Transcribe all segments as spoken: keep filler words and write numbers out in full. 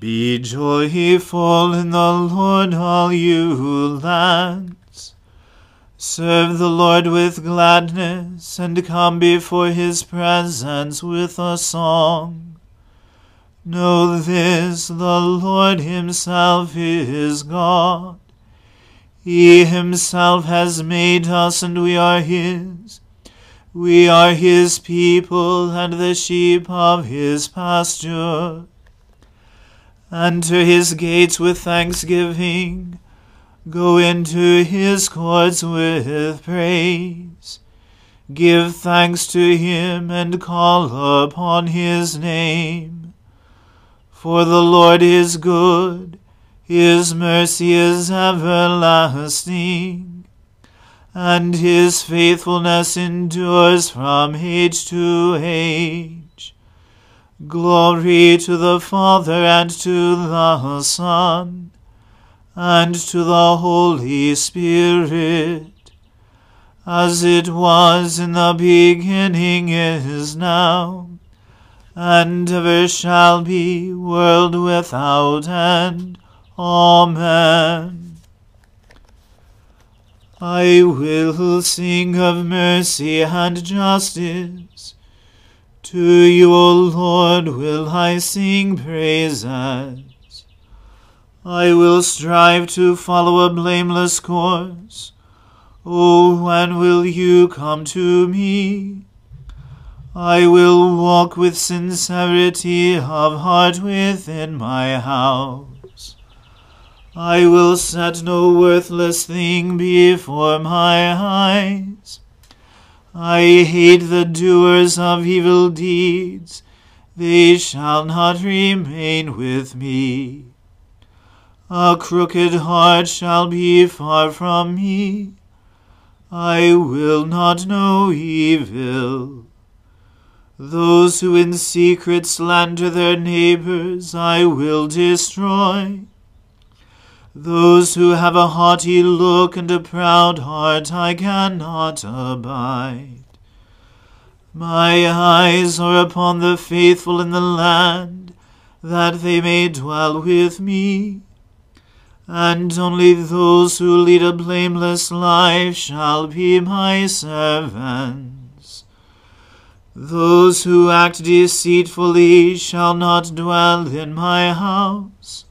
Be joyful in the Lord, all you lands. Serve the Lord with gladness, and come before his presence with a song. Know this, the Lord himself is God. He himself has made us, and we are his. We are his people, and the sheep of his pasture. Enter his gates with thanksgiving, go into his courts with praise. Give thanks to him and call upon his name. For the Lord is good, his mercy is everlasting, and his faithfulness endures from age to age. Glory to the Father, and to the Son, and to the Holy Spirit, as it was in the beginning, is now, and ever shall be, world without end. Amen. I will sing of mercy and justice. To you, O Lord, will I sing praises. I will strive to follow a blameless course, Oh, when will you come to me? I will walk with sincerity of heart within my house. I will set no worthless thing before my eyes. I hate the doers of evil deeds. They shall not remain with me. A crooked heart shall be far from me. I will not know evil. Those who in secret slander their neighbors, I will destroy. Those who have a haughty look and a proud heart, I cannot abide. My eyes are upon the faithful in the land, that they may dwell with me. And only those who lead a blameless life shall be my servants. Those who act deceitfully shall not dwell in my house,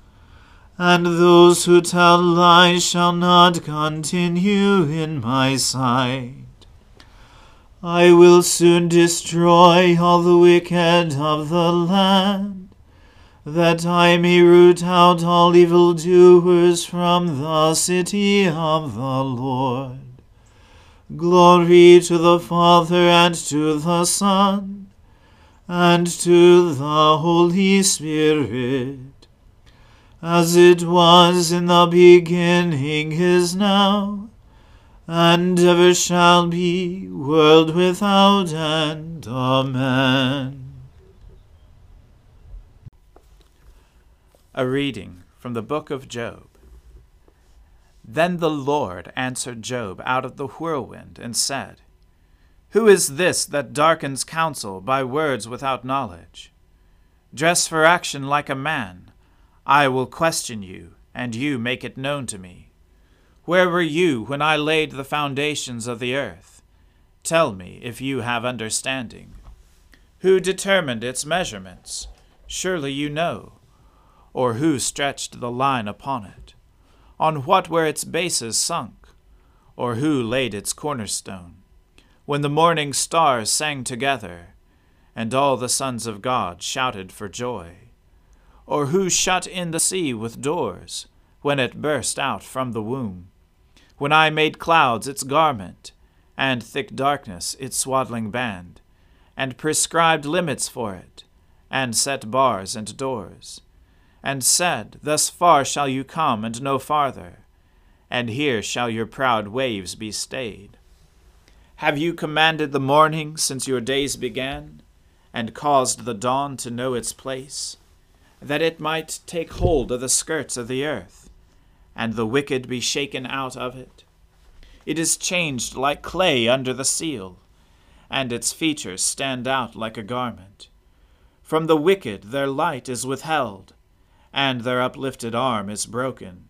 and those who tell lies shall not continue in my sight. I will soon destroy all the wicked of the land, that I may root out all evildoers from the city of the Lord. Glory to the Father, and to the Son, and to the Holy Spirit, as it was in the beginning, is now, and ever shall be, world without end. Amen. A reading from the book of Job. Then the Lord answered Job out of the whirlwind, and said, Who is this that darkens counsel by words without knowledge? Dress for action like a man. I will question you, and you make it known to me. Where were you when I laid the foundations of the earth? Tell me if you have understanding. Who determined its measurements? Surely you know. Or who stretched the line upon it? On what were its bases sunk? Or who laid its cornerstone? When the morning stars sang together, and all the sons of God shouted for joy? Or who shut in the sea with doors, when it burst out from the womb? When I made clouds its garment, and thick darkness its swaddling band, and prescribed limits for it, and set bars and doors, and said, Thus far shall you come, and no farther, and here shall your proud waves be stayed. Have you commanded the morning since your days began, and caused the dawn to know its place, that it might take hold of the skirts of the earth, and the wicked be shaken out of it? It is changed like clay under the seal, and its features stand out like a garment. From the wicked their light is withheld, and their uplifted arm is broken.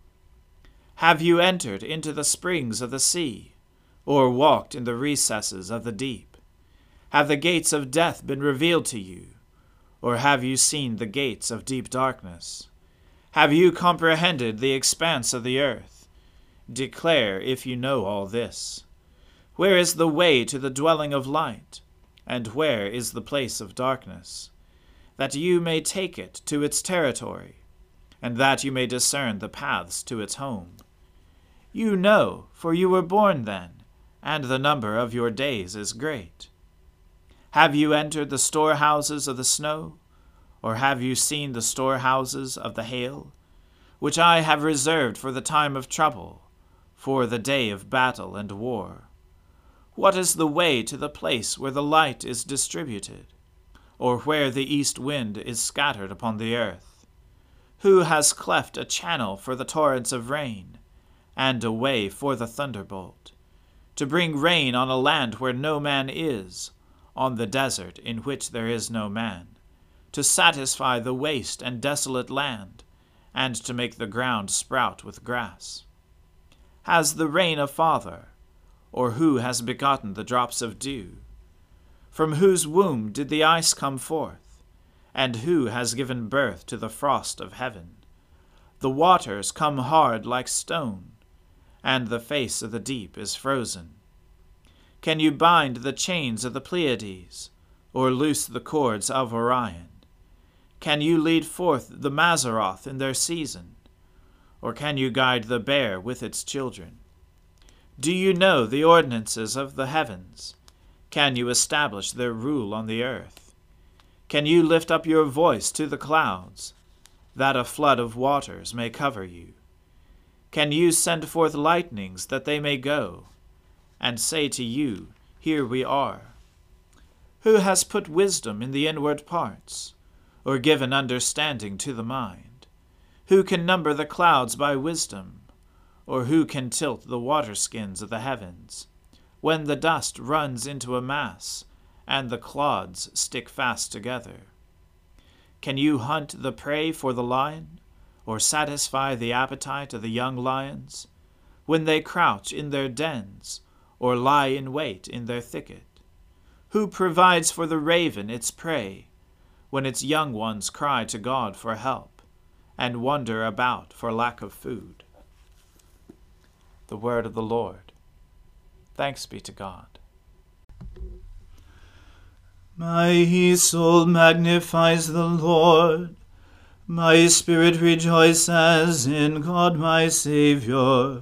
Have you entered into the springs of the sea, or walked in the recesses of the deep? Have the gates of death been revealed to you, or have you seen the gates of deep darkness? Have you comprehended the expanse of the earth? Declare if you know all this. Where is the way to the dwelling of light, and where is the place of darkness, that you may take it to its territory, and that you may discern the paths to its home? You know, for you were born then, and the number of your days is great. Have you entered the storehouses of the snow, or have you seen the storehouses of the hail, which I have reserved for the time of trouble, for the day of battle and war? What is the way to the place where the light is distributed, or where the east wind is scattered upon the earth? Who has cleft a channel for the torrents of rain, and a way for the thunderbolt, to bring rain on a land where no man is, on the desert in which there is no man, to satisfy the waste and desolate land, and to make the ground sprout with grass? Has the rain a father, or who has begotten the drops of dew? From whose womb did the ice come forth? And who has given birth to the frost of heaven? The waters come hard like stone, and the face of the deep is frozen? Can you bind the chains of the Pleiades, or loose the cords of Orion? Can you lead forth the Mazzaroth in their season, or can you guide the bear with its children? Do you know the ordinances of the heavens? Can you establish their rule on the earth? Can you lift up your voice to the clouds, that a flood of waters may cover you? Can you send forth lightnings that they may go, and say to you, Here we are? Who has put wisdom in the inward parts, or given understanding to the mind? Who can number the clouds by wisdom, or who can tilt the waterskins of the heavens, when the dust runs into a mass, and the clods stick fast together? Can you hunt the prey for the lion, or satisfy the appetite of the young lions, when they crouch in their dens, or lie in wait in their thicket? Who provides for the raven its prey, when its young ones cry to God for help, and wander about for lack of food? The word of the Lord. Thanks be to God. My soul magnifies the Lord. My spirit rejoices in God my Saviour,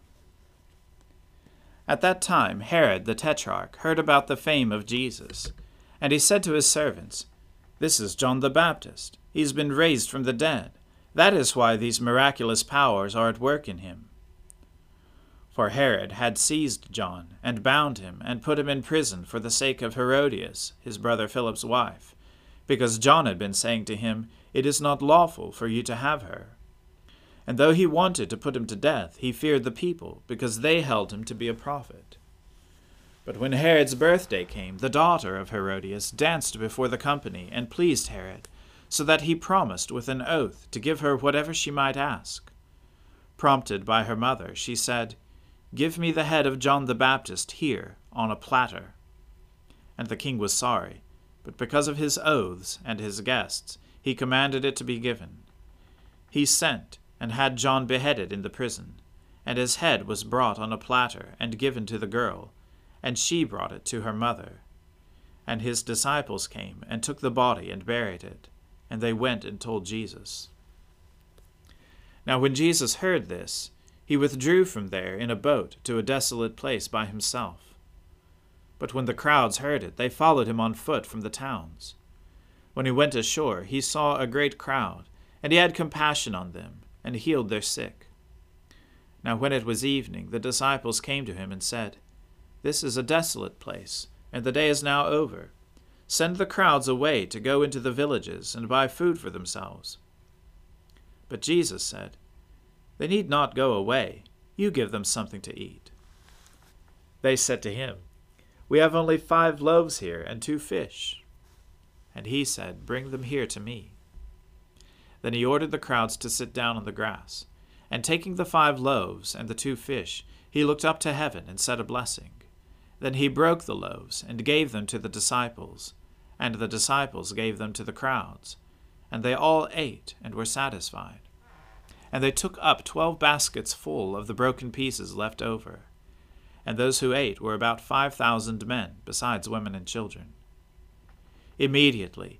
At that time Herod the Tetrarch heard about the fame of Jesus, and he said to his servants, This is John the Baptist. He has been raised from the dead. That is why these miraculous powers are at work in him. For Herod had seized John, and bound him, and put him in prison for the sake of Herodias, his brother Philip's wife, because John had been saying to him, It is not lawful for you to have her. And though he wanted to put him to death, he feared the people, because they held him to be a prophet. But when Herod's birthday came, the daughter of Herodias danced before the company, and pleased Herod, so that he promised with an oath to give her whatever she might ask. Prompted by her mother, she said, Give me the head of John the Baptist here, on a platter. And the king was sorry, but because of his oaths and his guests, he commanded it to be given. He sent, and had John beheaded in the prison, and his head was brought on a platter, and given to the girl, and she brought it to her mother. And his disciples came, and took the body, and buried it, and they went and told Jesus. Now when Jesus heard this, he withdrew from there in a boat to a desolate place by himself. But when the crowds heard it, they followed him on foot from the towns. When he went ashore, he saw a great crowd, and he had compassion on them, and healed their sick. Now when it was evening, the disciples came to him and said, This is a desolate place, and the day is now over. Send the crowds away to go into the villages and buy food for themselves. But Jesus said, "They need not go away. You give them something to eat." They said to him, "We have only five loaves here and two fish." And he said, "Bring them here to me." Then he ordered the crowds to sit down on the grass. And taking the five loaves and the two fish, he looked up to heaven and said a blessing. Then he broke the loaves and gave them to the disciples, and the disciples gave them to the crowds. And they all ate and were satisfied. And they took up twelve baskets full of the broken pieces left over. And those who ate were about five thousand men, besides women and children. Immediately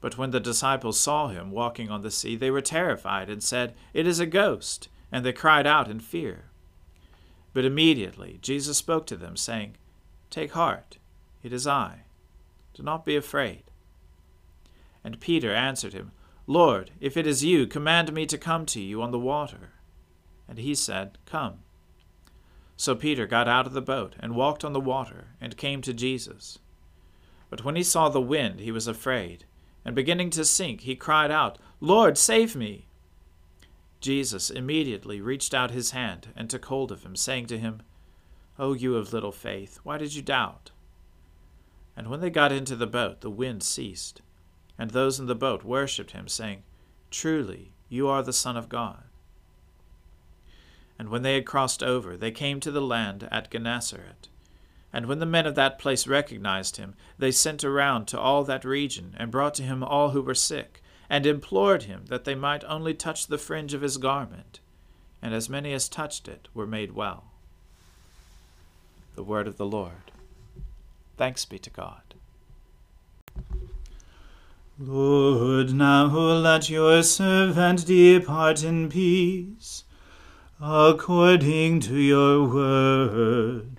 But when the disciples saw him walking on the sea, they were terrified and said, "It is a ghost," and they cried out in fear. But immediately Jesus spoke to them, saying, "Take heart, it is I. Do not be afraid." And Peter answered him, "Lord, if it is you, command me to come to you on the water." And he said, "Come." So Peter got out of the boat and walked on the water and came to Jesus. But when he saw the wind, he was afraid, and beginning to sink, he cried out, "Lord, save me!" Jesus immediately reached out his hand and took hold of him, saying to him, "O you of little faith, why did you doubt?" And when they got into the boat, the wind ceased, and those in the boat worshipped him, saying, "Truly, you are the Son of God." And when they had crossed over, they came to the land at Gennesaret. And when the men of that place recognized him, they sent around to all that region, and brought to him all who were sick, and implored him that they might only touch the fringe of his garment. And as many as touched it were made well. The word of the Lord. Thanks be to God. Lord, now let your servant depart in peace, according to your word.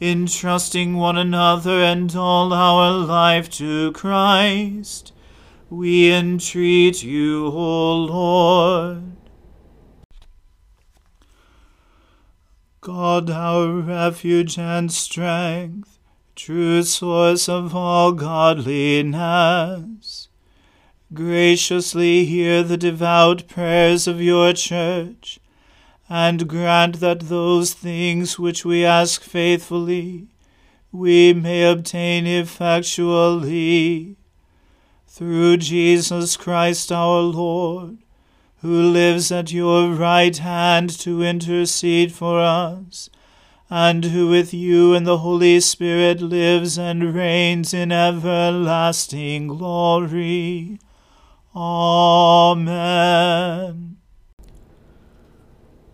entrusting one another and all our life to Christ. We entreat you, O Lord. God, our refuge and strength, true source of all godliness, graciously hear the devout prayers of your church, and grant that those things which we ask faithfully we may obtain effectually. Through Jesus Christ our Lord, who lives at your right hand to intercede for us, and who with you and the Holy Spirit lives and reigns in everlasting glory. Amen.